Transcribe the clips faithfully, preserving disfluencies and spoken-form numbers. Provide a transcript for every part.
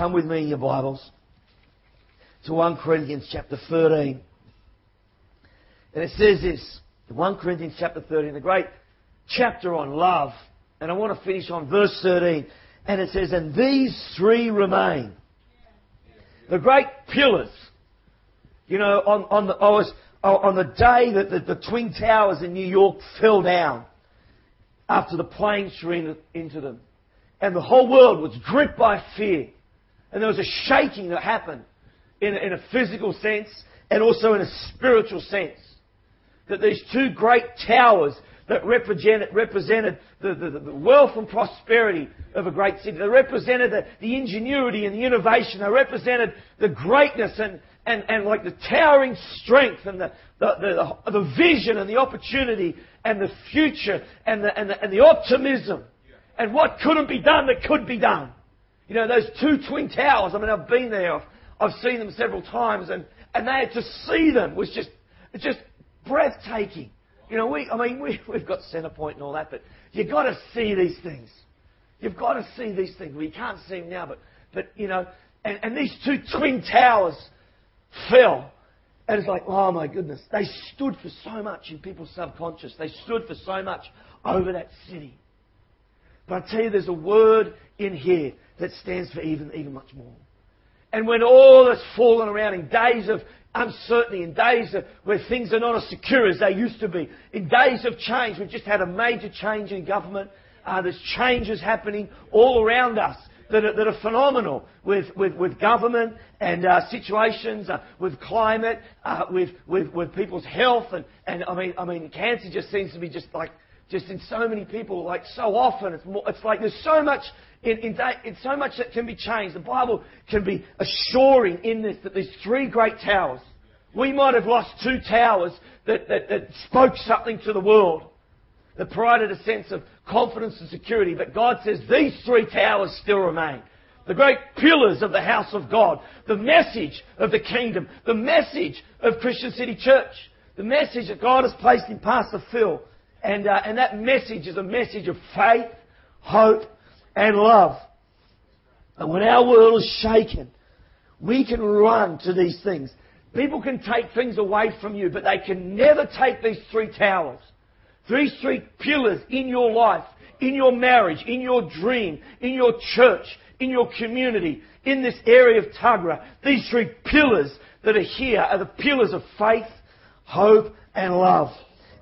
Come with me in your Bibles to First Corinthians chapter thirteen. And it says this, First Corinthians chapter thirteen, the great chapter on love. And I want to finish on verse thirteen. And it says, and these three remain. The great pillars. You know, on, on, the, I was, on the day that the, the Twin Towers in New York fell down after the plane careened into them. And the whole world was gripped by fear. And there was a shaking that happened in, in a physical sense and also in a spiritual sense. That these two great towers that represented, represented the, the, the wealth and prosperity of a great city. They represented the, the ingenuity and the innovation. They represented the greatness and, and, and like the towering strength and the, the, the, the vision and the opportunity and the future and the, and the, and the optimism. And what couldn't be done that could be done. You know, those two twin towers, I mean, I've been there, I've, I've seen them several times, and, and they had to see them was just it's just breathtaking. You know, we I mean, we, we've got Centrepoint and all that, but you've got to see these things. You've got to see these things. Well, you can't see them now, but, but you know, and, and these two twin towers fell. And it's like, oh my goodness, they stood for so much in people's subconscious. They stood for so much over that city. But I tell you, there's a word in here that stands for even, even much more. And when all that's fallen around in days of uncertainty, in days of, where things are not as secure as they used to be, in days of change, we've just had a major change in government. Uh, there's changes happening all around us that are, that are phenomenal with, with, with government and uh, situations, uh, with climate, uh, with, with, with people's health. And, and I mean, I mean, cancer just seems to be just like... Just in so many people, like so often, it's more, it's like there's so much in, in it's so much that can be changed. The Bible can be assuring in this that these three great towers. We might have lost two towers that, that, that spoke something to the world, that provided a sense of confidence and security. But God says these three towers still remain. The great pillars of the house of God, the message of the kingdom, the message of Christian City Church, the message that God has placed in Pastor Phil. And, uh, and that message is a message of faith, hope, and love. And when our world is shaken, we can run to these things. People can take things away from you, but they can never take these three towers, these three pillars in your life, in your marriage, in your dream, in your church, in your community, in this area of Tugra. These three pillars that are here are the pillars of faith, hope, and love.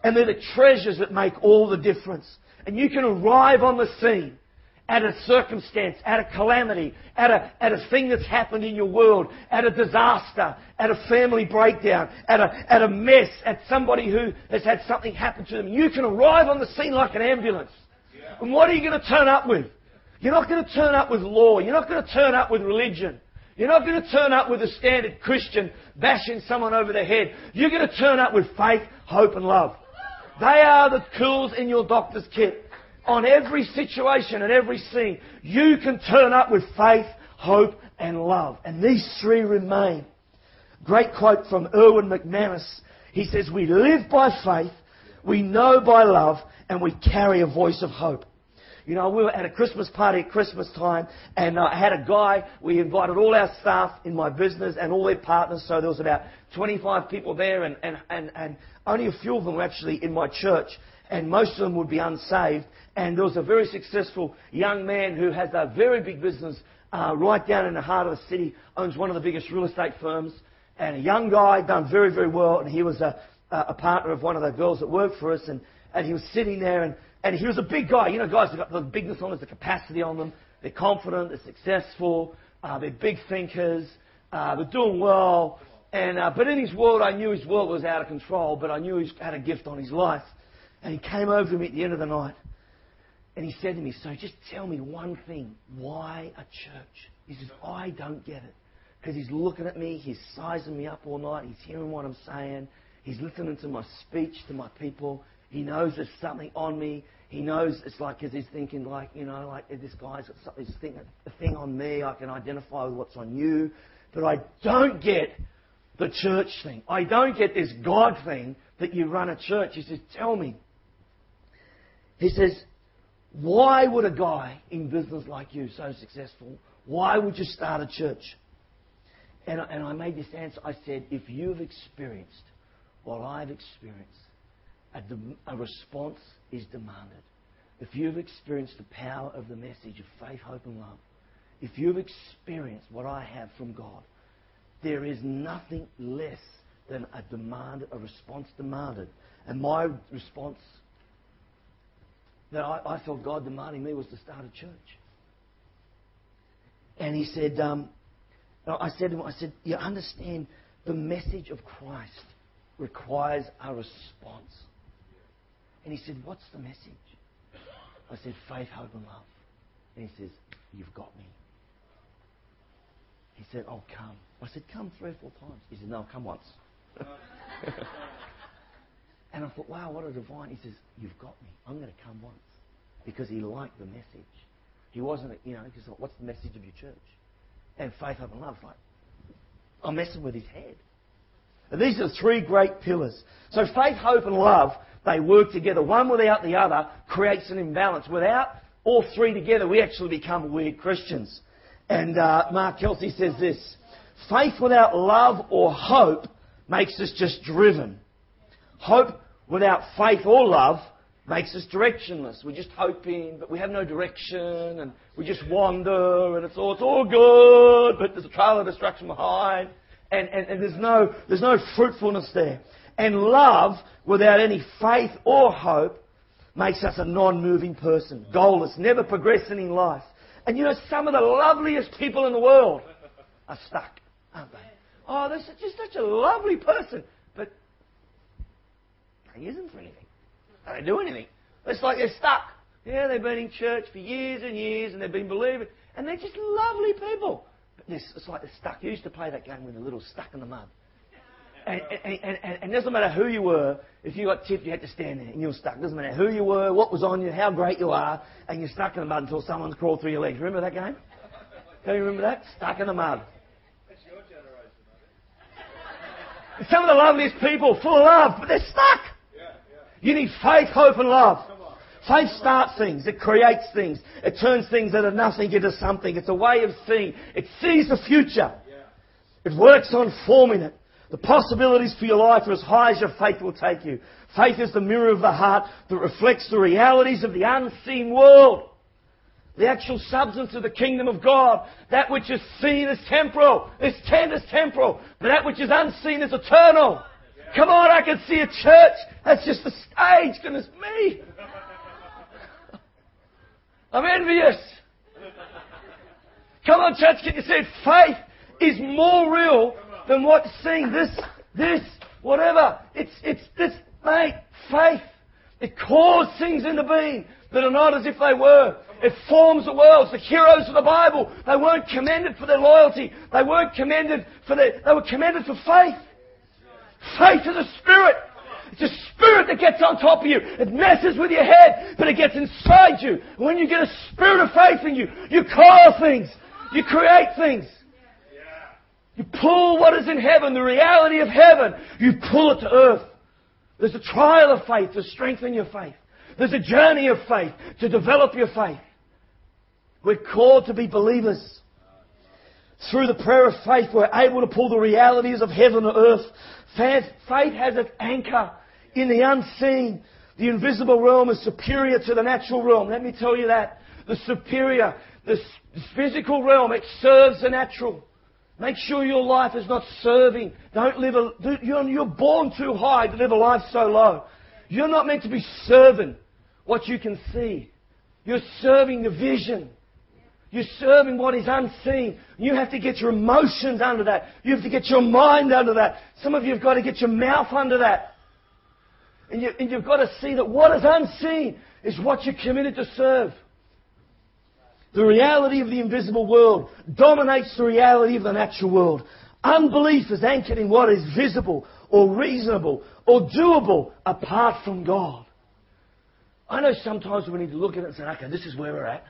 And they're the treasures that make all the difference. And you can arrive on the scene at a circumstance, at a calamity, at a, at a thing that's happened in your world, at a disaster, at a family breakdown, at a, at a mess, at somebody who has had something happen to them. You can arrive on the scene like an ambulance. Yeah. And what are you going to turn up with? You're not going to turn up with law. You're not going to turn up with religion. You're not going to turn up with a standard Christian bashing someone over the head. You're going to turn up with faith, hope and love. They are the tools in your doctor's kit. On every situation and every scene, you can turn up with faith, hope and love. And these three remain. Great quote from Irwin McManus. He says, we live by faith, we know by love, and we carry a voice of hope. You know, we were at a Christmas party at Christmas time, and I had a guy, we invited all our staff in my business and all their partners, so there was about twenty-five people there, and, and, and, and only a few of them were actually in my church, and most of them would be unsaved. And there was a very successful young man who has a very big business uh, right down in the heart of the city, owns one of the biggest real estate firms, and a young guy, done very, very well, and he was a, a partner of one of the girls that worked for us, and, and he was sitting there, and And he was a big guy. You know, guys have got the bigness on them, the capacity on them. They're confident, they're successful, uh, they're big thinkers, uh, they're doing well. And uh, but in his world, I knew his world was out of control, but I knew he had a gift on his life. And he came over to me at the end of the night, and he said to me, so just tell me one thing, why a church? He says, I don't get it. Because he's looking at me, he's sizing me up all night, he's hearing what I'm saying, he's listening to my speech, to my people. He knows there's something on me. He knows it's like, because he's thinking like, you know, like this guy's got something, he's thinking, a thing on me. I can identify with what's on you. But I don't get the church thing. I don't get this God thing that you run a church. He says, tell me. He says, why would a guy in business like you, so successful, Why would you start a church? And I, and I made this answer. I said, if you've experienced what I've experienced, a, dem- a response is demanded. If you've experienced the power of the message of faith, hope and love, if you've experienced what I have from God, there is nothing less than a demand, a response demanded. And my response that I, I felt God demanding me was to start a church. And he said, um, I said to him, I said, you understand the message of Christ requires a response. And he said, what's the message? I said, faith, hope and love. And he says, you've got me. He said, I'll come. I said, come three or four times. He said, no, I'll come once. And I thought, wow, what a divine. He says, you've got me. I'm going to come once. Because he liked the message. He wasn't, you know, he said, what's the message of your church? And faith, hope and love. Like, I'm messing with his head. And these are the three great pillars. So faith, hope and love, they work together. One without the other creates an imbalance. Without all three together, we actually become weird Christians. And uh, Mark Kelsey says this, faith without love or hope makes us just driven. Hope without faith or love makes us directionless. We're just hoping, but we have no direction, and we just wander, and it's all, it's all good, but there's a trail of destruction behind, and, and, and there's no, there's no fruitfulness there. And love without any faith or hope makes us a non-moving person, goalless, never progressing in life. And you know, some of the loveliest people in the world are stuck, aren't they? Oh, they're just such a lovely person, but they isn't for anything. They don't do anything. It's like they're stuck. Yeah, they've been in church for years and years, and they've been believing, and they're just lovely people. But this, it's like they're stuck. You used to play that game when they're little, stuck in the mud. And, and, and, and, and it doesn't matter who you were. If you got tipped, you had to stand there, and you were stuck. It doesn't matter who you were, what was on you, how great you are, and you're stuck in the mud until someone's crawled through your legs. Remember that game? Can you remember that? Stuck in the mud. That's your generation, isn't it? Some of the loveliest people, full of love, but they're stuck. You need faith, hope and love. Faith starts things. It creates things. It turns things out of nothing into something. It's a way of seeing. It sees the future. It works on forming it. The possibilities for your life are as high as your faith will take you. Faith is the mirror of the heart that reflects the realities of the unseen world. The actual substance of the kingdom of God. That which is seen is temporal. Is tent is temporal. But that which is unseen is eternal. Come on, I can see a church. That's just a stage. Goodness me. I'm envious. Come on, church, can you see it? Faith is more real than what seeing this, this, whatever. It's, it's this, mate, faith. It calls things into being that are not as if they were. It forms the worlds. The heroes of the Bible, they weren't commended for their loyalty. They weren't commended for their, they were commended for faith. Faith is a spirit. It's a spirit that gets on top of you. It messes with your head, but it gets inside you. When you get a spirit of faith in you, you call things. You create things. You pull what is in heaven, the reality of heaven. You pull it to earth. There's a trial of faith to strengthen your faith. There's a journey of faith to develop your faith. We're called to be believers. Through the prayer of faith, we're able to pull the realities of heaven to earth. Faith, faith has its anchor in the unseen. The invisible realm is superior to the natural realm. Let me tell you that. The superior, the physical realm, it serves the natural. Make sure your life is not serving. Don't live a, you're born too high to live a life so low. You're not meant to be serving what you can see. You're serving the vision. You're serving what is unseen. You have to get your emotions under that. You have to get your mind under that. Some of you have got to get your mouth under that. And, you, and you've got to see that what is unseen is what you're committed to serve. The reality of the invisible world dominates the reality of the natural world. Unbelief is anchored in what is visible or reasonable or doable apart from God. I know sometimes we need to look at it and say, okay, this is where we're at.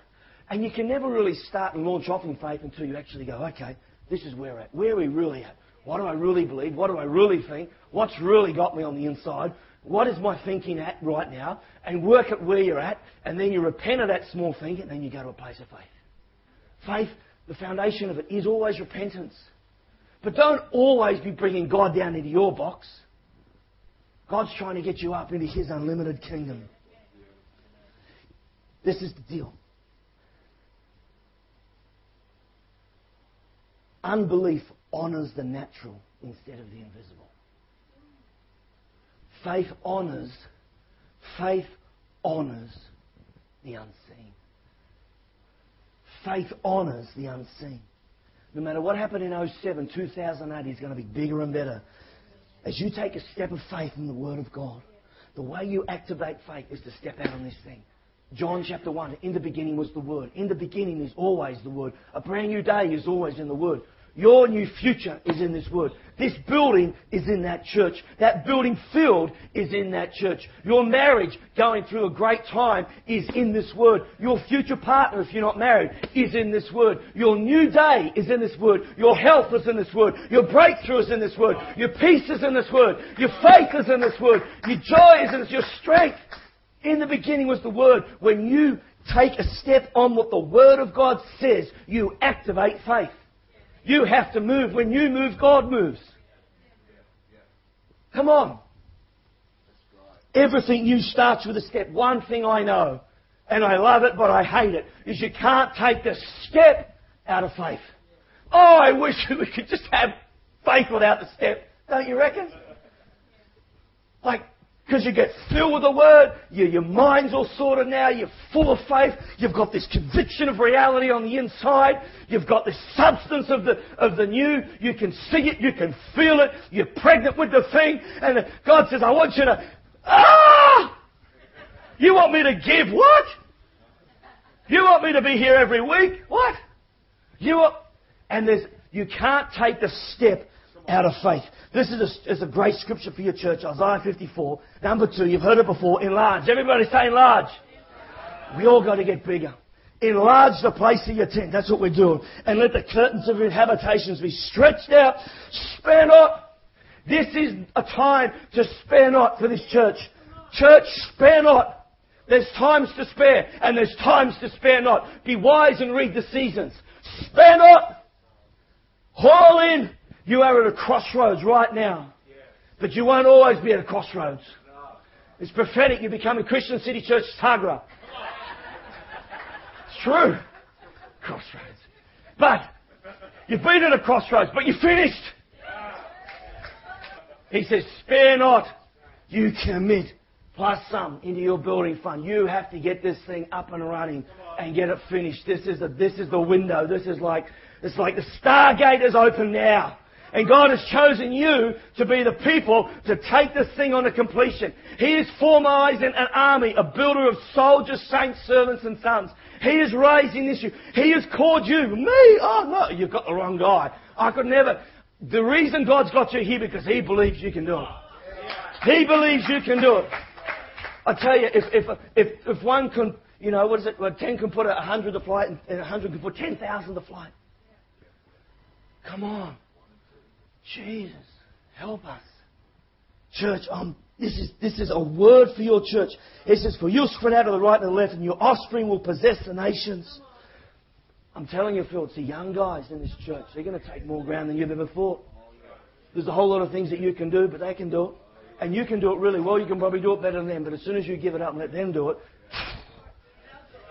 And you can never really start and launch off in faith until you actually go, okay, this is where we're at. Where are we really at? What do I really believe? What do I really think? What's really got me on the inside? What is my thinking at right now? And work at where you're at. And then you repent of that small thing and then you go to a place of faith. Faith The foundation of it is always repentance. But don't always be bringing God down into your box. God's trying to get you up into His unlimited kingdom. This is the deal. Unbelief honours the natural instead of the invisible. Faith honours, faith honours the unseen. Faith honours the unseen. No matter what happened in oh seven, two thousand eight is going to be bigger and better. As you take a step of faith in the Word of God, the way you activate faith is to step out on this thing. John chapter one, in the beginning was the Word. In the beginning is always the Word. A brand new day is always in the Word. Your new future is in this Word. This building is in that church. That building filled is in that church. Your marriage going through a great time is in this Word. Your future partner, if you're not married, is in this Word. Your new day is in this Word. Your health is in this Word. Your breakthrough is in this Word. Your peace is in this Word. Your faith is in this Word. Your joy is in this. Your strength. In the beginning was the Word. When you take a step on what the Word of God says, you activate faith. You have to move. When you move, God moves. Come on. Everything you starts with a step. One thing I know, and I love it, but I hate it, is you can't take the step out of faith. Oh, I wish we could just have faith without the step. Don't you reckon? Like, because you get filled with the Word, you, your mind's all sorted now, you're full of faith, you've got this conviction of reality on the inside, you've got this substance of the of the new, you can see it, you can feel it, you're pregnant with the thing, and God says, I want you to, ah! You want me to give what? You want me to be here every week? What? You want, and there's, you can't take the step out of faith. This is a, is a great scripture for your church. Isaiah fifty-four. Number two, you've heard it before. Enlarge. Everybody say enlarge. We all got to get bigger. Enlarge the place of your tent. That's what we're doing. And let the curtains of your habitations be stretched out. Spare not. This is a time to spare not for this church. Church, spare not. There's times to spare and there's times to spare not. Be wise and read the seasons. Spare not. Haul in. You are at a crossroads right now. But you won't always be at a crossroads. It's prophetic. You're becoming Christian City Church Tugra. It's true. Crossroads. But you've been at a crossroads, but you're finished. He says, spare not. You commit plus some into your building fund. You have to get this thing up and running and get it finished. This is the, this is the window. This is like, it's like the Stargate is open now. And God has chosen you to be the people to take this thing on to completion. He is formalizing an army, a builder of soldiers, saints, servants and sons. He is raising this you. He has called you. Me? Oh no, you've got the wrong guy. I could never. The reason God's got you here because He believes you can do it. He believes you can do it. I tell you, if, if, if, if one can, you know, what is it, well, ten can put a hundred to flight and a hundred can put ten thousand to flight. Come on. Jesus, help us. Church, um, this is this is a word for your church. It says, for you'll spread out to the right and the left, and your offspring will possess the nations. I'm telling you, Phil, it's the young guys in this church. They're going to take more ground than you've ever thought. There's a whole lot of things that you can do, but they can do it. And you can do it really well. You can probably do it better than them. But as soon as you give it up and let them do it,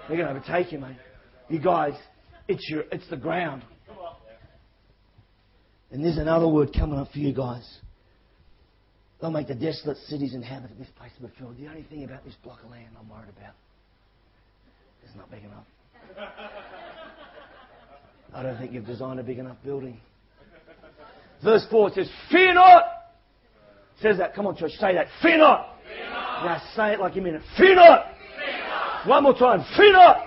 they're going to overtake you, mate. You guys, it's your, it's the ground. And there's another word coming up for you guys. They'll make the desolate cities inhabited. This place will be filled. The only thing about this block of land I'm worried about, it's not big enough. I don't think you've designed a big enough building. Verse four says, fear not. It says that. Come on, church, say that. Fear not. Fear not. Now say it like you mean it. Fear not. Fear not. One more time. Fear not.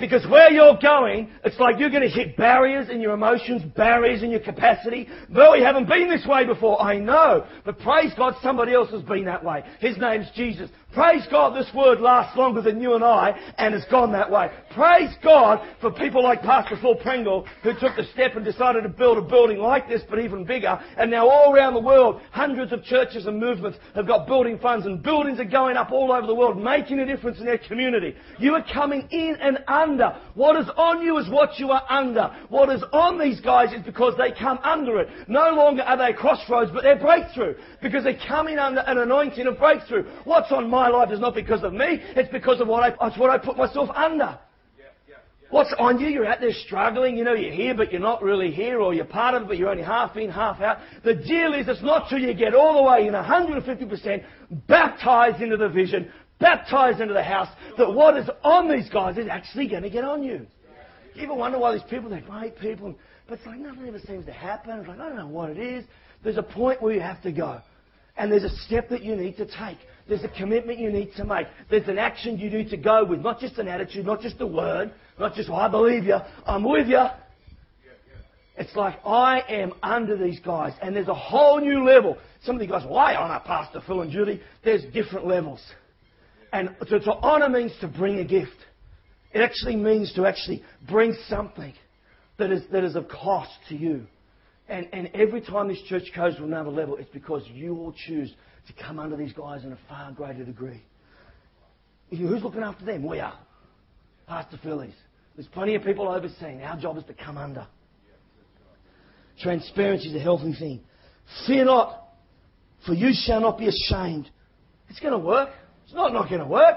Because where you're going, it's like you're going to hit barriers in your emotions, barriers in your capacity. Well, you haven't been this way before, I know. But praise God, somebody else has been that way. His name's Jesus. Praise God this word lasts longer than you and I and has gone that way. Praise God for people like Pastor Phil Pringle who took the step and decided to build a building like this but even bigger. And now all around the world, hundreds of churches and movements have got building funds and buildings are going up all over the world, making a difference in their community. You are coming in and under. What is on you is what you are under. What is on these guys is because they come under it. No longer are they crossroads, but they're breakthrough because they're coming under an anointing of breakthrough. What's on my My life is not because of me, it's because of what I, it's what I put myself under. Yeah, yeah, yeah. What's on you? You're out there struggling, you know, you're here but you're not really here, or you're part of it but you're only half in, half out. The deal is it's not till you get all the way in one hundred fifty percent baptized into the vision, baptized into the house, that what is on these guys is actually going to get on you. Yeah. You ever wonder why these people, they're great people, but it's like nothing ever seems to happen. It's like, I don't know what it is. There's a point where you have to go. And there's a step that you need to take. There's a commitment you need to make. There's an action you need to go with. Not just an attitude, not just a word, not just, well, I believe you, I'm with you. Yeah, yeah. It's like, I am under these guys. And there's a whole new level. Some of the guys, well, I honour Pastor Phil and Judy. There's different levels. Yeah. And to, to honour means to bring a gift. It actually means to actually bring something that is, that is of cost to you. And, and every time this church goes to another level, it's because you all choose to come under these guys in a far greater degree. Who's looking after them? We are. Pastor Phillies. There's plenty of people overseeing. Our job is to come under. Transparency is a healthy thing. Fear not, for you shall not be ashamed. It's going to work. It's not not going to work.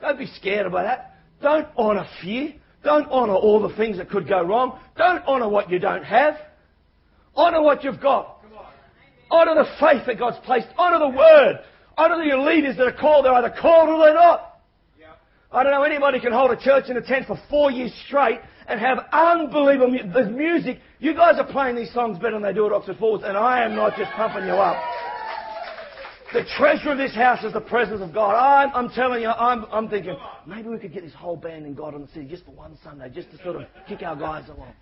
Don't be scared about that. Don't honour fear. Don't honour all the things that could go wrong. Don't honour what you don't have. Honour what you've got. Honour the faith that God's placed. Honour the Word. Honour your leaders that are called. They're either called or they're not. Yeah. I don't know anybody can hold a church in a tent for four years straight and have unbelievable mu- the music. You guys are playing these songs better than they do at Oxford Falls, and I am not just pumping you up. The treasure of this house is the presence of God. I'm, I'm telling you, I'm, I'm thinking, maybe we could get this whole band in God on the City just for one Sunday, just to sort of kick our guys along.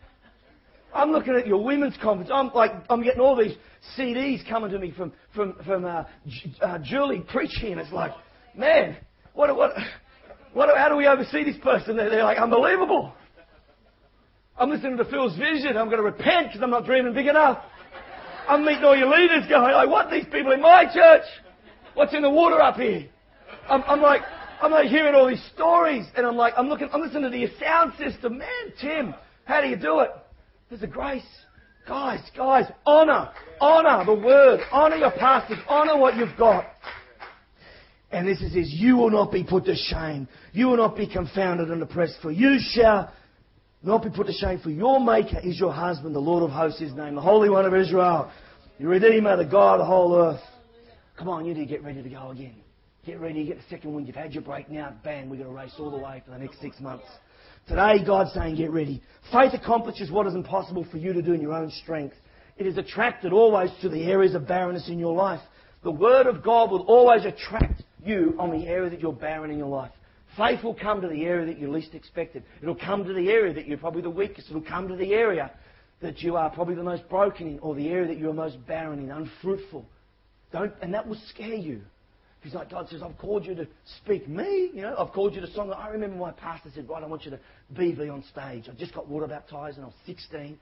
I'm looking at your women's conference. I'm like, I'm getting all these C Ds coming to me from from from uh, J- uh, Julie preaching. It's like, man, what what what? How do we oversee this person? They're, they're like unbelievable. I'm listening to Phil's vision. I'm going to repent because I'm not dreaming big enough. I'm meeting all your leaders, going like, what are these people in my church? What's in the water up here? I'm, I'm like, I'm like hearing all these stories, and I'm like, I'm looking, I'm listening to your sound system, man, Tim. How do you do it? There's a grace. Guys, guys, honour. Honour the Word. Honour your pastors. Honour what you've got. And this is his, you will not be put to shame. You will not be confounded and oppressed. For you shall not be put to shame. For your Maker is your husband, the Lord of hosts his name, the Holy One of Israel, your Redeemer, the God of the whole earth. Come on, you need to get ready to go again. Get ready. You get the second wind. You've had your break. Now, bang, we're going to race all the way for the next six months. Today, God's saying, get ready. Faith accomplishes what is impossible for you to do in your own strength. It is attracted always to the areas of barrenness in your life. The Word of God will always attract you on the area that you're barren in your life. Faith will come to the area that you least expected. It'll come to the area that you're probably the weakest. It'll come to the area that you are probably the most broken in, or the area that you're most barren in, unfruitful. Don't, and that will scare you. He's like, God says, I've called you to speak me. You know, I've called you to song. I remember my pastor said, right, I want you to B V on stage. I just got water baptized and I was sixteen.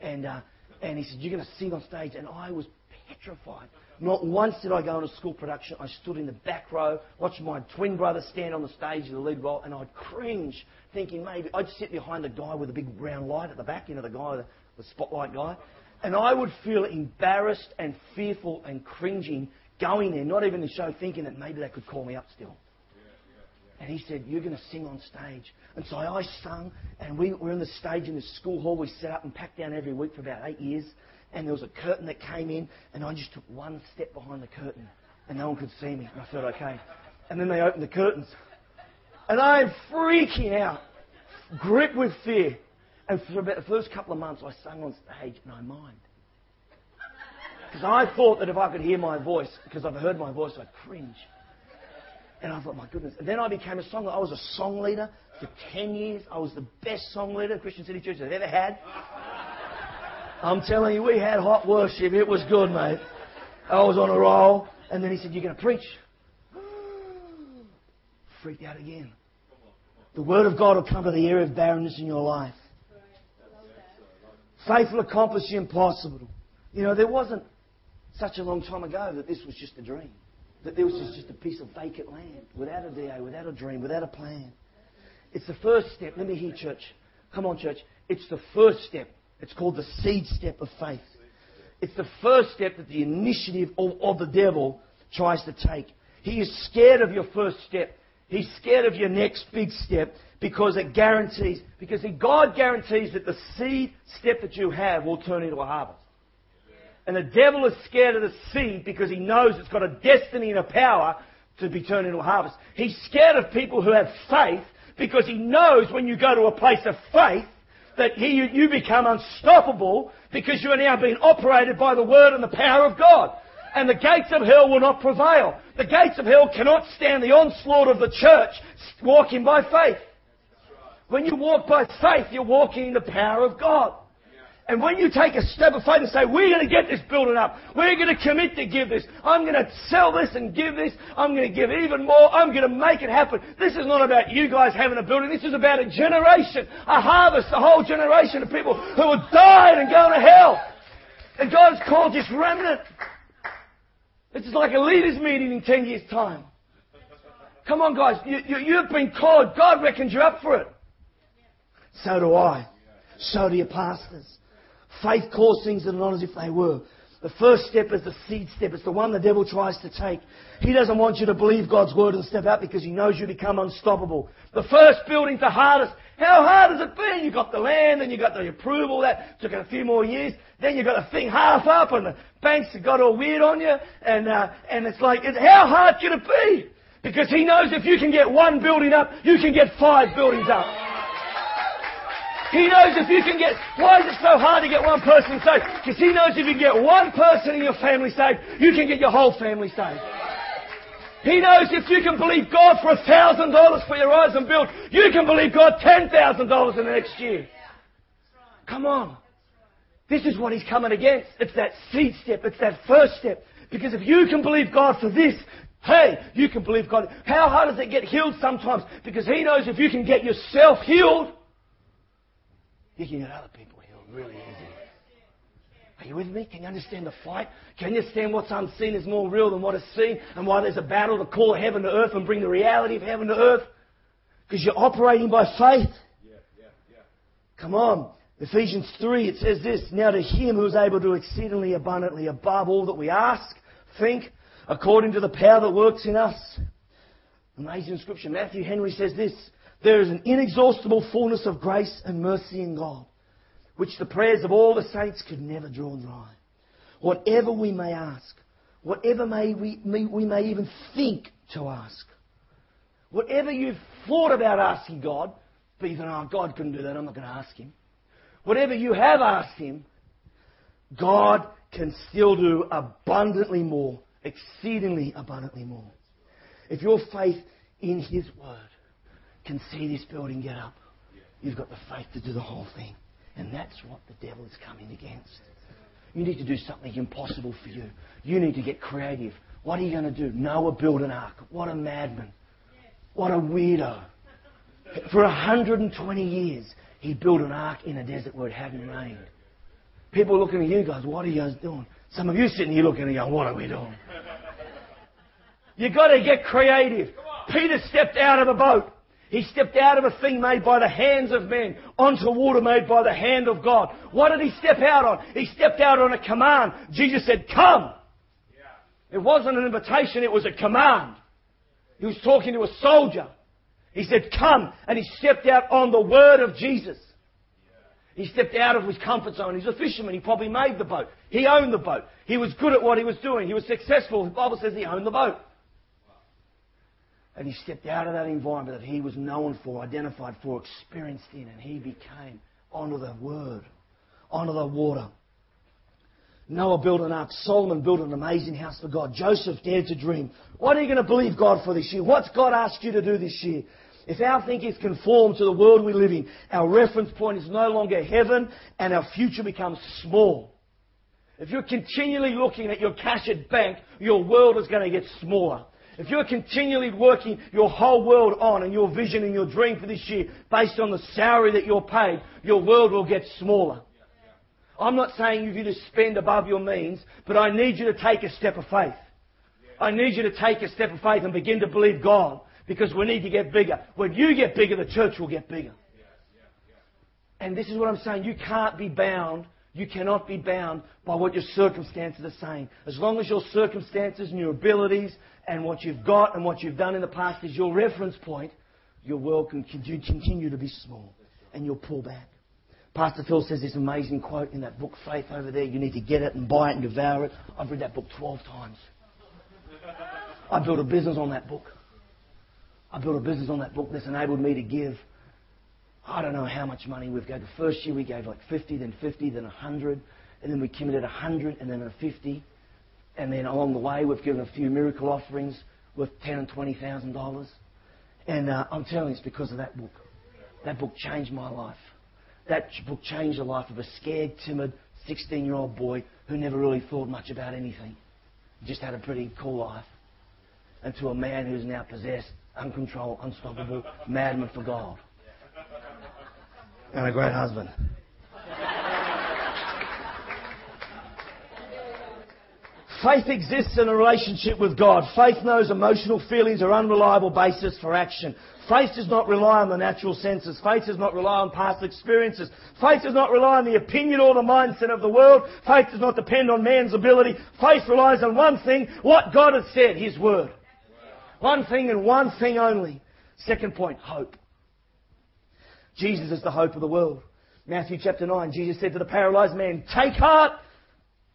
And uh, and he said, you're going to sing on stage. And I was petrified. Not once did I go on a school production. I stood in the back row, watched my twin brother stand on the stage in the lead role, and I'd cringe, thinking maybe I'd sit behind the guy with the big brown light at the back, you know, the guy, the, the spotlight guy. And I would feel embarrassed and fearful and cringing going there, not even the show, thinking that maybe they could call me up still. Yeah, yeah, yeah. And he said, you're going to sing on stage. And so I sung, and we were on the stage in the school hall we set up and packed down every week for about eight years. And there was a curtain that came in, and I just took one step behind the curtain, and no one could see me. And I felt okay. And then they opened the curtains. And I'm freaking out, gripped with fear. And for about the first couple of months, I sang on stage, and I mimed. Because I thought that if I could hear my voice, because I've heard my voice, I'd cringe. And I thought, my goodness. And then I became a song leader. I was a song leader for ten years. I was the best song leader Christian City Church has ever had. I'm telling you, we had hot worship. It was good, mate. I was on a roll. And then he said, you're going to preach. freaked out again. The Word of God will come to the area of barrenness in your life. Faith will accomplish the impossible. You know, there wasn't such a long time ago that this was just a dream. That this was just a piece of vacant land, without a D A, without a dream, without a plan. It's the first step. Let me hear, church. Come on, church. It's the first step. It's called the seed step of faith. It's the first step that the initiative of, of the devil tries to take. He is scared of your first step. He's scared of your next big step because it guarantees, because God guarantees that the seed step that you have will turn into a harvest. And the devil is scared of the seed because he knows it's got a destiny and a power to be turned into a harvest. He's scared of people who have faith because he knows when you go to a place of faith that he, you become unstoppable because you are now being operated by the Word and the power of God. And the gates of hell will not prevail. The gates of hell cannot stand the onslaught of the church walking by faith. When you walk by faith, you're walking in the power of God. And when you take a step of faith and say, we're going to get this building up. We're going to commit to give this. I'm going to sell this and give this. I'm going to give even more. I'm going to make it happen. This is not about you guys having a building. This is about a generation, a harvest, a whole generation of people who will die and go to hell. And God's called this remnant. This is like a leaders' meeting in ten years' time. Come on, guys. You, you, you've been called. God reckons you're up for it. So do I. So do your pastors. Faith calls things that are not as if they were. The first step is the seed step. It's the one the devil tries to take. He doesn't want you to believe God's Word and step out because he knows you become unstoppable. The first building's the hardest. How hard has it been? You got the land and you got the approval. That took a few more years. Then you got the thing half up and the banks have got all weird on you. And uh, and it's like, it's, how hard can it be? Because he knows if you can get one building up, you can get five buildings up. He knows if you can get... Why is it so hard to get one person saved? Because he knows if you can get one person in your family saved, you can get your whole family saved. He knows if you can believe God for one thousand dollars for your eyes and build, you can believe God ten thousand dollars in the next year. Come on. This is what he's coming against. It's that seed step. It's that first step. Because if you can believe God for this, hey, you can believe God. How hard does it get healed sometimes? Because he knows if you can get yourself healed, you can get other people healed really easy. Are you with me? Can you understand the fight? Can you understand what's unseen is more real than what is seen? And why there's a battle to call heaven to earth and bring the reality of heaven to earth? Because you're operating by faith. Yeah, yeah, yeah. Come on. Ephesians three, it says this, now to him who is able to exceedingly abundantly above all that we ask, think, according to the power that works in us. Amazing scripture. Matthew Henry says this, there is an inexhaustible fullness of grace and mercy in God, which the prayers of all the saints could never draw nigh. Whatever we may ask, whatever may we, we may even think to ask, whatever you've thought about asking God, but you think, oh, God couldn't do that, I'm not going to ask him. Whatever you have asked him, God can still do abundantly more, exceedingly abundantly more. If your faith in his word can see this building get up, you've got the faith to do the whole thing. And that's what the devil is coming against. You need to do something impossible for you. You need to get creative. What are you going to do? Noah built an ark. What a madman. What a weirdo. For one hundred twenty years, he built an ark in a desert where it hadn't rained. People looking at you guys, what are you guys doing? Some of you sitting here looking at you, what are we doing? You've got to get creative. Peter stepped out of a boat. He stepped out of a thing made by the hands of men onto water made by the hand of God. What did he step out on? He stepped out on a command. Jesus said, come. Yeah. It wasn't an invitation, it was a command. He was talking to a soldier. He said, come. And he stepped out on the word of Jesus. Yeah. He stepped out of his comfort zone. He's a fisherman. He probably made the boat. He owned the boat. He was good at what he was doing. He was successful. The Bible says he owned the boat. And he stepped out of that environment that he was known for, identified for, experienced in, and he became onto the word, onto the water. Noah built an ark. Solomon built an amazing house for God. Joseph dared to dream. What are you going to believe God for this year? What's God asked you to do this year? If our thinking is conformed to the world we live in, our reference point is no longer heaven, and our future becomes small. If you're continually looking at your cash at bank, your world is going to get smaller. If you're continually working your whole world on and your vision and your dream for this year based on the salary that you're paid, your world will get smaller. I'm not saying you to spend above your means, but I need you to take a step of faith. I need you to take a step of faith and begin to believe God, because we need to get bigger. When you get bigger, the church will get bigger. And this is what I'm saying. You can't be bound. You cannot be bound by what your circumstances are saying. As long as your circumstances and your abilities and what you've got and what you've done in the past is your reference point, your world can continue to be small and you'll pull back. Pastor Phil says this amazing quote in that book, Faith Over There. You need to get it and buy it and devour it. I've read that book twelve times. I built a business on that book. I built a business on that book that's enabled me to give. I don't know how much money we've gave. The first year we gave like fifty, then fifty, then one hundred, and then we committed one hundred, and then a fifty. And then along the way, we've given a few miracle offerings worth ten thousand dollars and twenty thousand dollars. And uh, I'm telling you, it's because of that book. That book changed my life. That book changed the life of a scared, timid, sixteen-year-old boy who never really thought much about anything. Just had a pretty cool life. And to a man who's now possessed, uncontrolled, unstoppable, madman for God. And a great husband. Faith exists in a relationship with God. Faith knows emotional feelings are unreliable basis for action. Faith does not rely on the natural senses. Faith does not rely on past experiences. Faith does not rely on the opinion or the mindset of the world. Faith does not depend on man's ability. Faith relies on one thing, what God has said, His Word. One thing and one thing only. Second point, hope. Jesus is the hope of the world. Matthew chapter nine, Jesus said to the paralyzed man, "Take heart,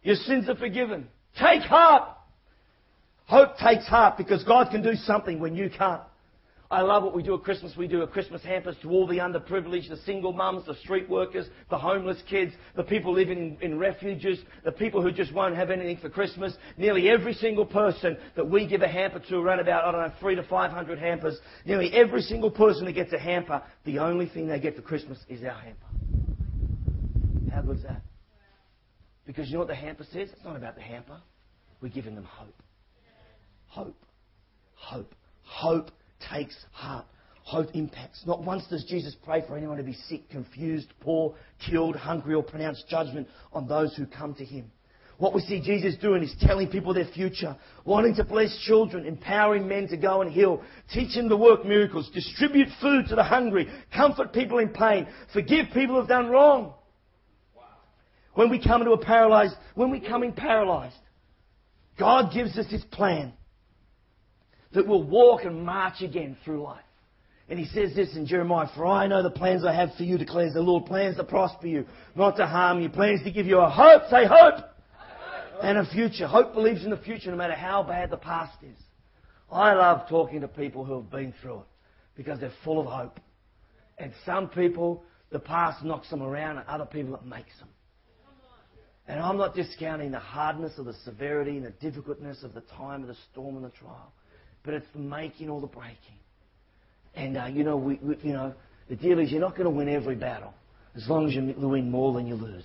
your sins are forgiven." Take heart. Hope takes heart because God can do something when you can't. I love what we do at Christmas. We do a Christmas hampers to all the underprivileged, the single mums, the street workers, the homeless kids, the people living in, in refuges, the people who just won't have anything for Christmas. Nearly every single person that we give a hamper to, around about, I don't know, three to five hundred hampers, nearly every single person that gets a hamper, the only thing they get for Christmas is our hamper. How good's that? Because you know what the hamper says? It's not about the hamper. We're giving them hope. Hope. Hope. Hope takes heart. Hope impacts. Not once does Jesus pray for anyone to be sick, confused, poor, killed, hungry, or pronounce judgment on those who come to Him. What we see Jesus doing is telling people their future, wanting to bless children, empowering men to go and heal, teach them to work miracles, distribute food to the hungry, comfort people in pain, forgive people who have done wrong. When we come into a paralyzed, when we come in paralyzed, God gives us His plan that we'll walk and march again through life. And He says this in Jeremiah, "For I know the plans I have for you, declares the Lord, plans to prosper you, not to harm you, plans to give you a hope," say hope, hope, "and a future." Hope believes in the future no matter how bad the past is. I love talking to people who have been through it because they're full of hope. And some people, the past knocks them around, and other people, it makes them. And I'm not discounting the hardness or the severity and the difficultness of the time of the storm and the trial. But it's the making or the breaking. And, uh, you know, we, we, you know, the deal is you're not going to win every battle as long as you win more than you lose.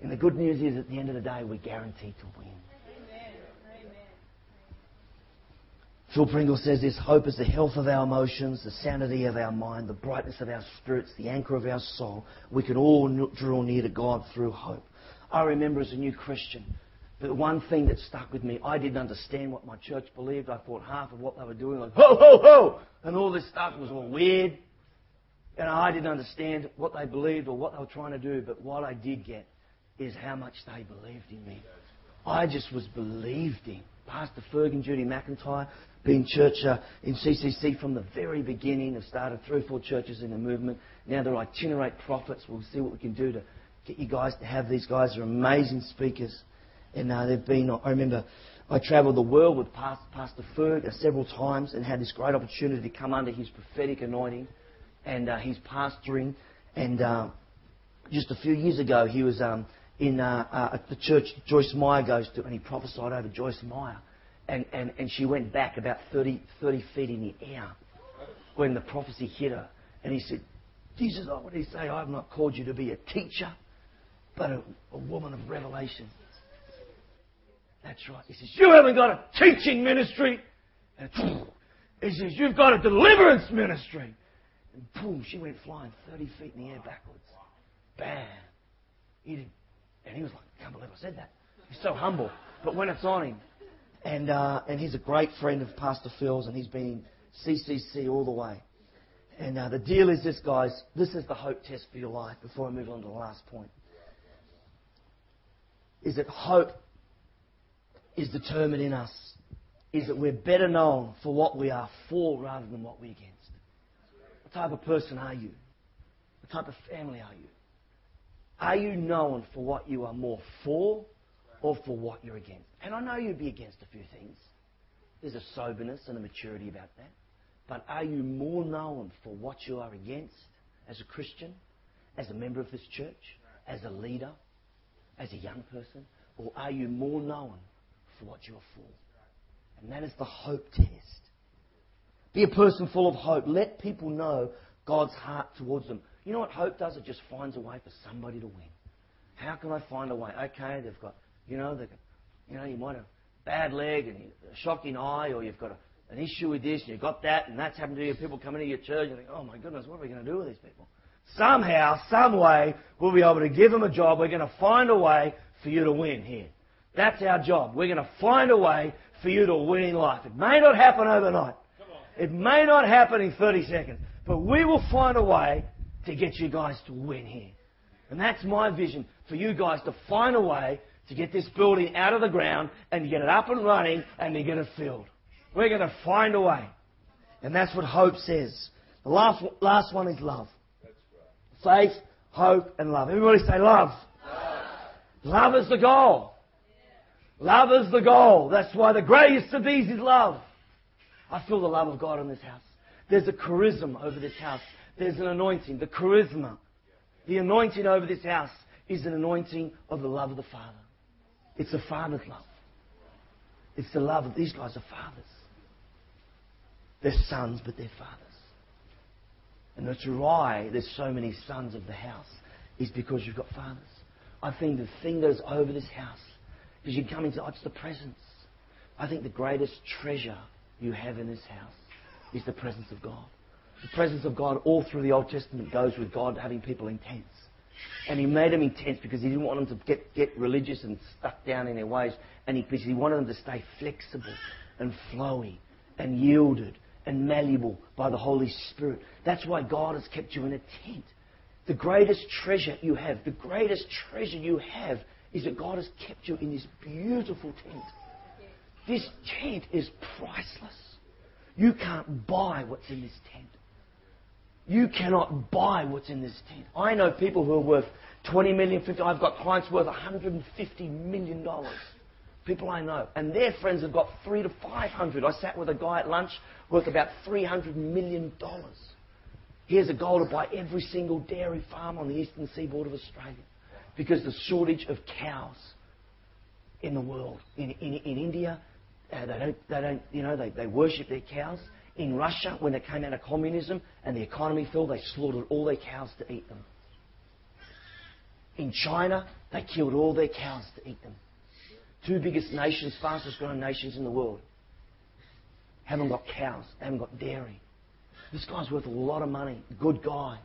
And the good news is at the end of the day, we're guaranteed to win. Amen. Amen. Phil Pringle says this, "Hope is the health of our emotions, the sanity of our mind, the brightness of our spirits, the anchor of our soul. We can all draw near to God through hope." I remember as a new Christian, the one thing that stuck with me, I didn't understand what my church believed. I thought half of what they were doing, like, ho, ho, ho, and all this stuff was all weird. And I didn't understand what they believed or what they were trying to do, but what I did get is how much they believed in me. I just was believed in. Pastor Ferg and Judy McIntyre, being church uh, in C C C from the very beginning, have started three or four churches in the movement. Now they're itinerant prophets. We'll see what we can do to get you guys to have these guys. Are amazing speakers. And uh, they've been, I remember I travelled the world with Pastor Ferg several times and had this great opportunity to come under his prophetic anointing and uh, his pastoring. And uh, just a few years ago, he was um, in uh, uh, the church Joyce Meyer goes to, and he prophesied over Joyce Meyer. And, and, and she went back about thirty, thirty feet in the air when the prophecy hit her. And he said, "Jesus, what did He say? I have not called you to be a teacher, but a, a woman of revelation." That's right. He says, "You haven't got a teaching ministry. And it says, you've got a deliverance ministry. And boom, she went flying thirty feet in the air backwards. Bam. He did, and he was like, I can't believe I said that. He's so humble. But when it's on him. And uh, and he's a great friend of Pastor Phil's, and he's been C C C all the way. And uh, the deal is this, guys. This is the hope test for your life before I move on to the last point. Is that hope is determined in us. Is that we're better known for what we are for rather than what we're against. What type of person are you? What type of family are you? Are you known for what you are more for or for what you're against? And I know you'd be against a few things. There's a soberness and a maturity about that. But are you more known for what you are against as a Christian, as a member of this church, as a leader, as a young person? Or are you more known for what you are for? And that is the hope test. Be a person full of hope. Let people know God's heart towards them. You know what hope does? It just finds a way for somebody to win. How can I find a way? Okay, they've got, you know, they've got, you know, you might have a bad leg and a shocking eye, or you've got a an issue with this, and you've got that, and that's happened to you. People come into your church and think, oh my goodness, what are we going to do with these people? Somehow, some way, we'll be able to give them a job. We're going to find a way for you to win here. That's our job. We're going to find a way for you to win in life. It may not happen overnight. It may not happen in thirty seconds, but we will find a way to get you guys to win here. And that's my vision for you guys, to find a way to get this building out of the ground and get it up and running and to get it filled. We're going to find a way. And that's what hope says. The last, last one is love. That's right. Faith, hope, and love. Everybody say love. Love, love is the goal. Yeah. Love is the goal. That's why the greatest of these is love. I feel the love of God in this house. There's a charisma over this house. There's an anointing. The charisma. The anointing over this house is an anointing of the love of the Father. It's the Father's love. It's the love of these guys are fathers. They're sons, but they're fathers. And that's why there's so many sons of the house, is because you've got fathers. I think the thing that is over this house is you come into, it's the presence. I think the greatest treasure you have in this house is the presence of God. The presence of God all through the Old Testament goes with God having people in tents. And he made them intense because he didn't want them to get, get religious and stuck down in their ways. And he, because he wanted them to stay flexible and flowy and yielded and malleable by the Holy Spirit. That's why God has kept you in a tent. The greatest treasure you have, the greatest treasure you have is that God has kept you in this beautiful tent. This tent is priceless. You can't buy what's in this tent. You cannot buy what's in this tent. I know people who are worth twenty million dollars, fifty million dollars. I've got clients worth one hundred fifty million dollars. People I know. And their friends have got three to five hundred. I sat with a guy at lunch worth about three hundred million dollars. He has a goal to buy every single dairy farm on the eastern seaboard of Australia because the shortage of cows in the world. In, in, in India, uh, they don't, they don't, you know, they, they worship their cows. In Russia, when they came out of communism and the economy fell, they slaughtered all their cows to eat them. In China, they killed all their cows to eat them. Two biggest nations, fastest growing nations in the world. Haven't got cows, haven't got dairy. This guy's worth a lot of money, good guy.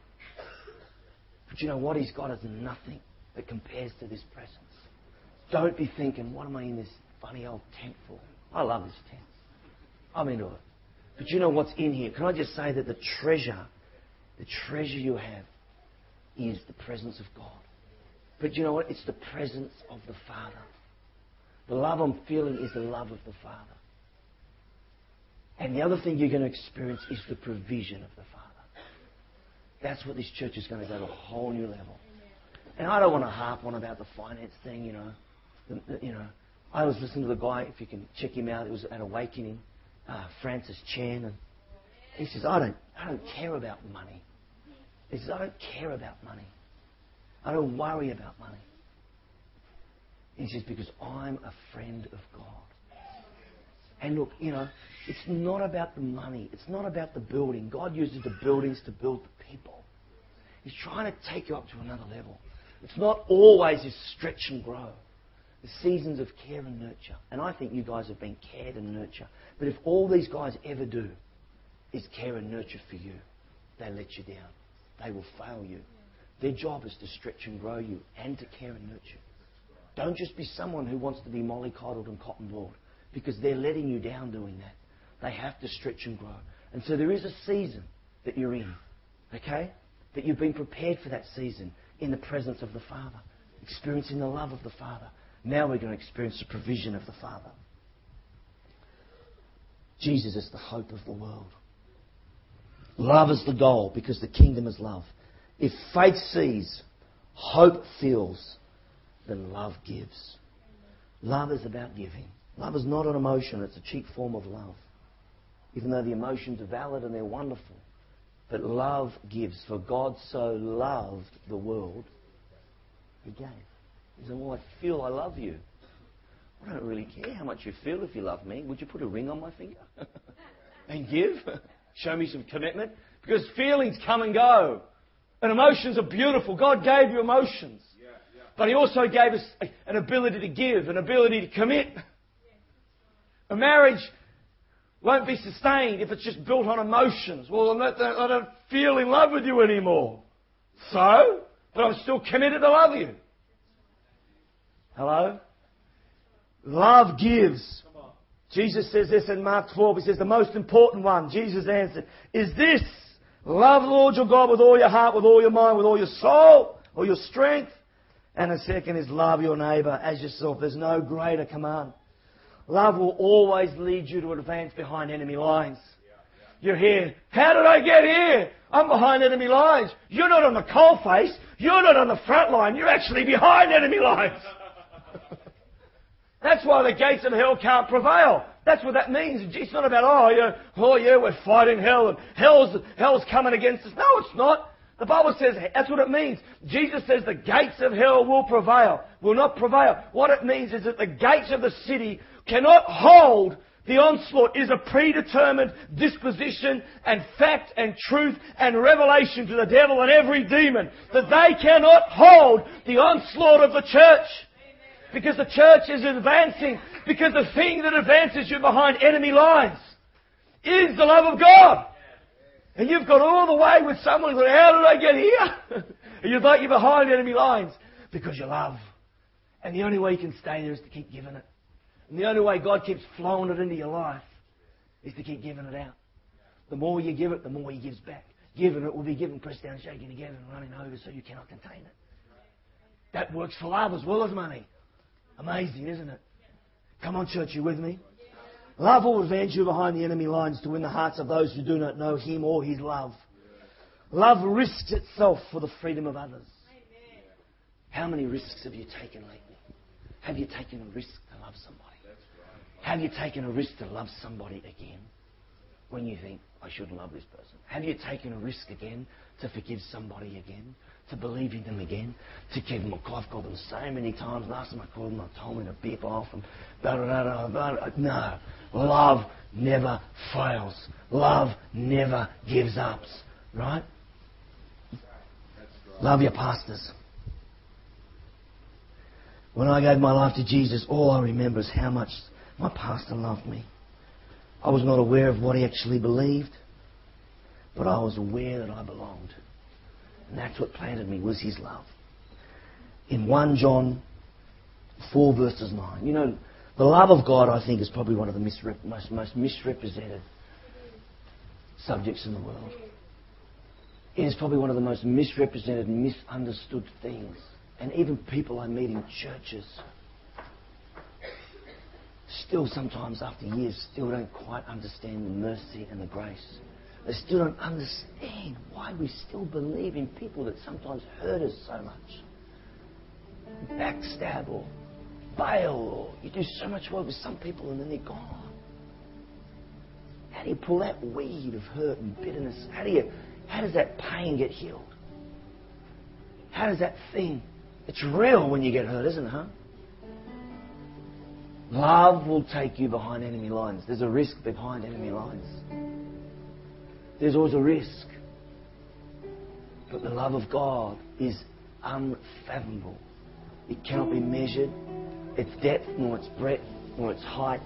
But you know what he's got is nothing that compares to this presence. Don't be thinking, what am I in this funny old tent for? I love this tent. I'm into it. But you know what's in here? Can I just say that the treasure, the treasure you have is the presence of God. But you know what? It's the presence of the Father. The love I'm feeling is the love of the Father. And the other thing you're going to experience is the provision of the Father. That's what this church is going to go to a whole new level. And I don't want to harp on about the finance thing, you know. The, the, you know, I was listening to the guy, if you can check him out, it was at Awakening. Uh, Francis Chan, and he says, I don't, I don't care about money. He says, I don't care about money. I don't worry about money. He says, because I'm a friend of God. And look, you know, it's not about the money. It's not about the building. God uses the buildings to build the people. He's trying to take you up to another level. It's not always this stretch and grow. The seasons of care and nurture. And I think you guys have been cared and nurtured. But if all these guys ever do is care and nurture for you, they let you down. They will fail you. Their job is to stretch and grow you and to care and nurture. Don't just be someone who wants to be mollycoddled and cotton-balled, because they're letting you down doing that. They have to stretch and grow. And so there is a season that you're in, okay? That you've been prepared for that season in the presence of the Father, experiencing the love of the Father. Now we're going to experience the provision of the Father. Jesus is the hope of the world. Love is the goal, because the kingdom is love. If faith sees, hope feels, then love gives. Love is about giving. Love is not an emotion. It's a cheap form of love. Even though the emotions are valid and they're wonderful. But love gives. For God so loved the world, He gave. He said, well, I feel I love you. I don't really care how much you feel if you love me. Would you put a ring on my finger? And give? Show me some commitment? Because feelings come and go. And emotions are beautiful. God gave you emotions. Yeah, yeah. But He also gave us a, an ability to give, an ability to commit. A marriage won't be sustained if it's just built on emotions. Well, I'm not, I don't feel in love with you anymore. So? But I'm still committed to love you. Hello? Love gives. Jesus says this in Mark twelve. He says the most important one, Jesus answered, is this. Love the Lord your God with all your heart, with all your mind, with all your soul, or your strength. And the second is love your neighbour as yourself. There's no greater command. Love will always lead you to advance behind enemy lines. You're here. How did I get here? I'm behind enemy lines. You're not on the coalface. You're not on the front line. You're actually behind enemy lines. That's why the gates of hell can't prevail. That's what that means. It's not about, oh yeah, oh yeah, we're fighting hell and hell's, hell's coming against us. No, it's not. The Bible says that's what it means. Jesus says the gates of hell will prevail, will not prevail. What it means is that the gates of the city cannot hold the onslaught. Is a predetermined disposition and fact and truth and revelation to the devil and every demon that they cannot hold the onslaught of the church. Because the church is advancing. Because the thing that advances you behind enemy lines is the love of God. And you've gone all the way with someone who's like, how did I get here? And you're like, you're behind enemy lines because you love. And the only way you can stay there is to keep giving it. And the only way God keeps flowing it into your life is to keep giving it out. The more you give it, the more He gives back. Given it will be given, pressed down, shaken together and running over so you cannot contain it. That works for love as well as money. Amazing, isn't it? Come on, church, you with me? Love will advance you behind the enemy lines to win the hearts of those who do not know Him or His love. Love risks itself for the freedom of others. Amen. How many risks have you taken lately? Have you taken a risk to love somebody? Have you taken a risk to love somebody again when you think, I shouldn't love this person? Have you taken a risk again to forgive somebody again? To believe in them again, to give them a call. I've called them so many times. Last time I called them, I told them to beep off. And da da da da da. No, love never fails. Love never gives up. Right? Love your pastors. When I gave my life to Jesus, all I remember is how much my pastor loved me. I was not aware of what he actually believed, but I was aware that I belonged. And that's what planted me, was his love. In First John four, verses nine. You know, the love of God, I think, is probably one of the misrep- most, most misrepresented subjects in the world. It is probably one of the most misrepresented, misunderstood things. And even people I meet in churches still sometimes after years still don't quite understand the mercy and the grace. They still don't understand why we still believe in people that sometimes hurt us so much. Backstab or bail, or you do so much work with some people and then they're gone. How do you pull that weed of hurt and bitterness? How do you, how does that pain get healed? How does that thing? It's real when you get hurt, isn't it, huh? Love will take you behind enemy lines. There's a risk behind enemy lines. There's always a risk. But the love of God is unfathomable. It cannot be measured. its depth, nor its breadth, nor its height.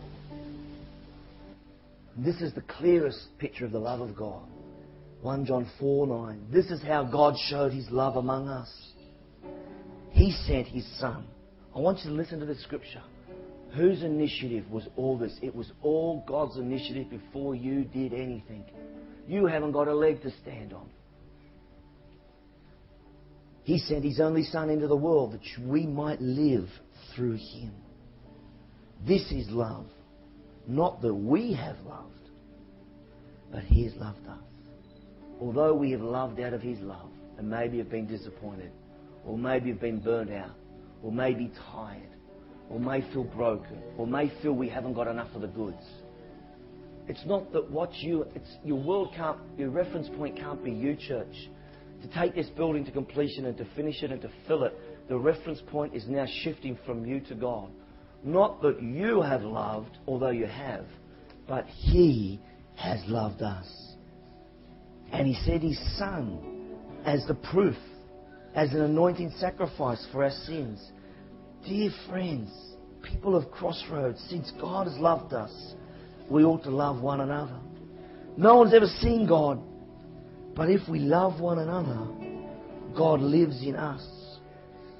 This is the clearest picture of the love of God. First John four nine. This is how God showed His love among us. He sent His Son. I want you to listen to the scripture. Whose initiative was all this? It was all God's initiative before you did anything. You haven't got a leg to stand on. He sent His only Son into the world that we might live through Him. This is love. Not that we have loved, but He has loved us. Although we have loved out of His love, and maybe have been disappointed, or maybe have been burnt out, or maybe tired, or may feel broken, or may feel we haven't got enough of the goods. It's not that what you, it's your world can't, your reference point can't be you, church. To take this building to completion and to finish it and to fill it, the reference point is now shifting from you to God. Not that you have loved, although you have, but He has loved us. And He sent His Son as the proof, as an anointing sacrifice for our sins. Dear friends, people of Crossroads, since God has loved us, we ought to love one another. No one's ever seen God, but if we love one another, God lives in us,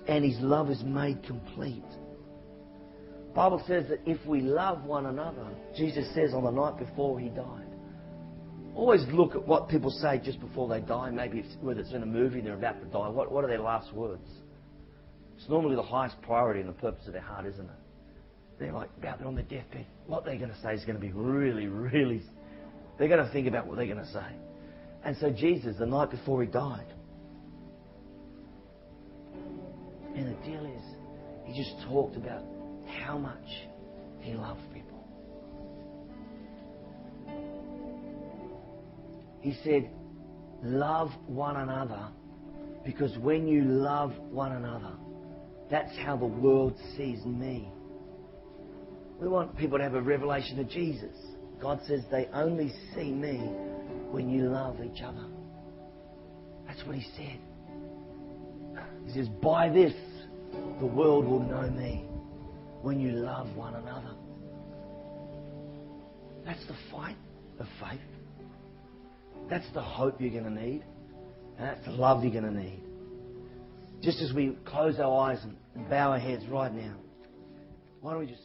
and His love is made complete. The Bible says that if we love one another, Jesus says on the night before He died. Always look at what people say just before they die. Maybe it's, whether it's in a movie and they're about to die. What, what are their last words? It's normally the highest priority and the purpose of their heart, isn't it? They're like, about they're on their deathbed. What they're going to say is going to be really, really... They're going to think about what they're going to say. And so Jesus, the night before He died... And the deal is, He just talked about how much He loved people. He said, love one another, because when you love one another, that's how the world sees Me. We want people to have a revelation of Jesus. God says they only see Me when you love each other. That's what He said. He says, by this, the world will know Me. When you love one another. That's the fight of faith. That's the hope you're going to need. And that's the love you're going to need. Just as we close our eyes and bow our heads right now, why don't we just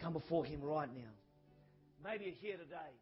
come before Him right now? Maybe you're here today.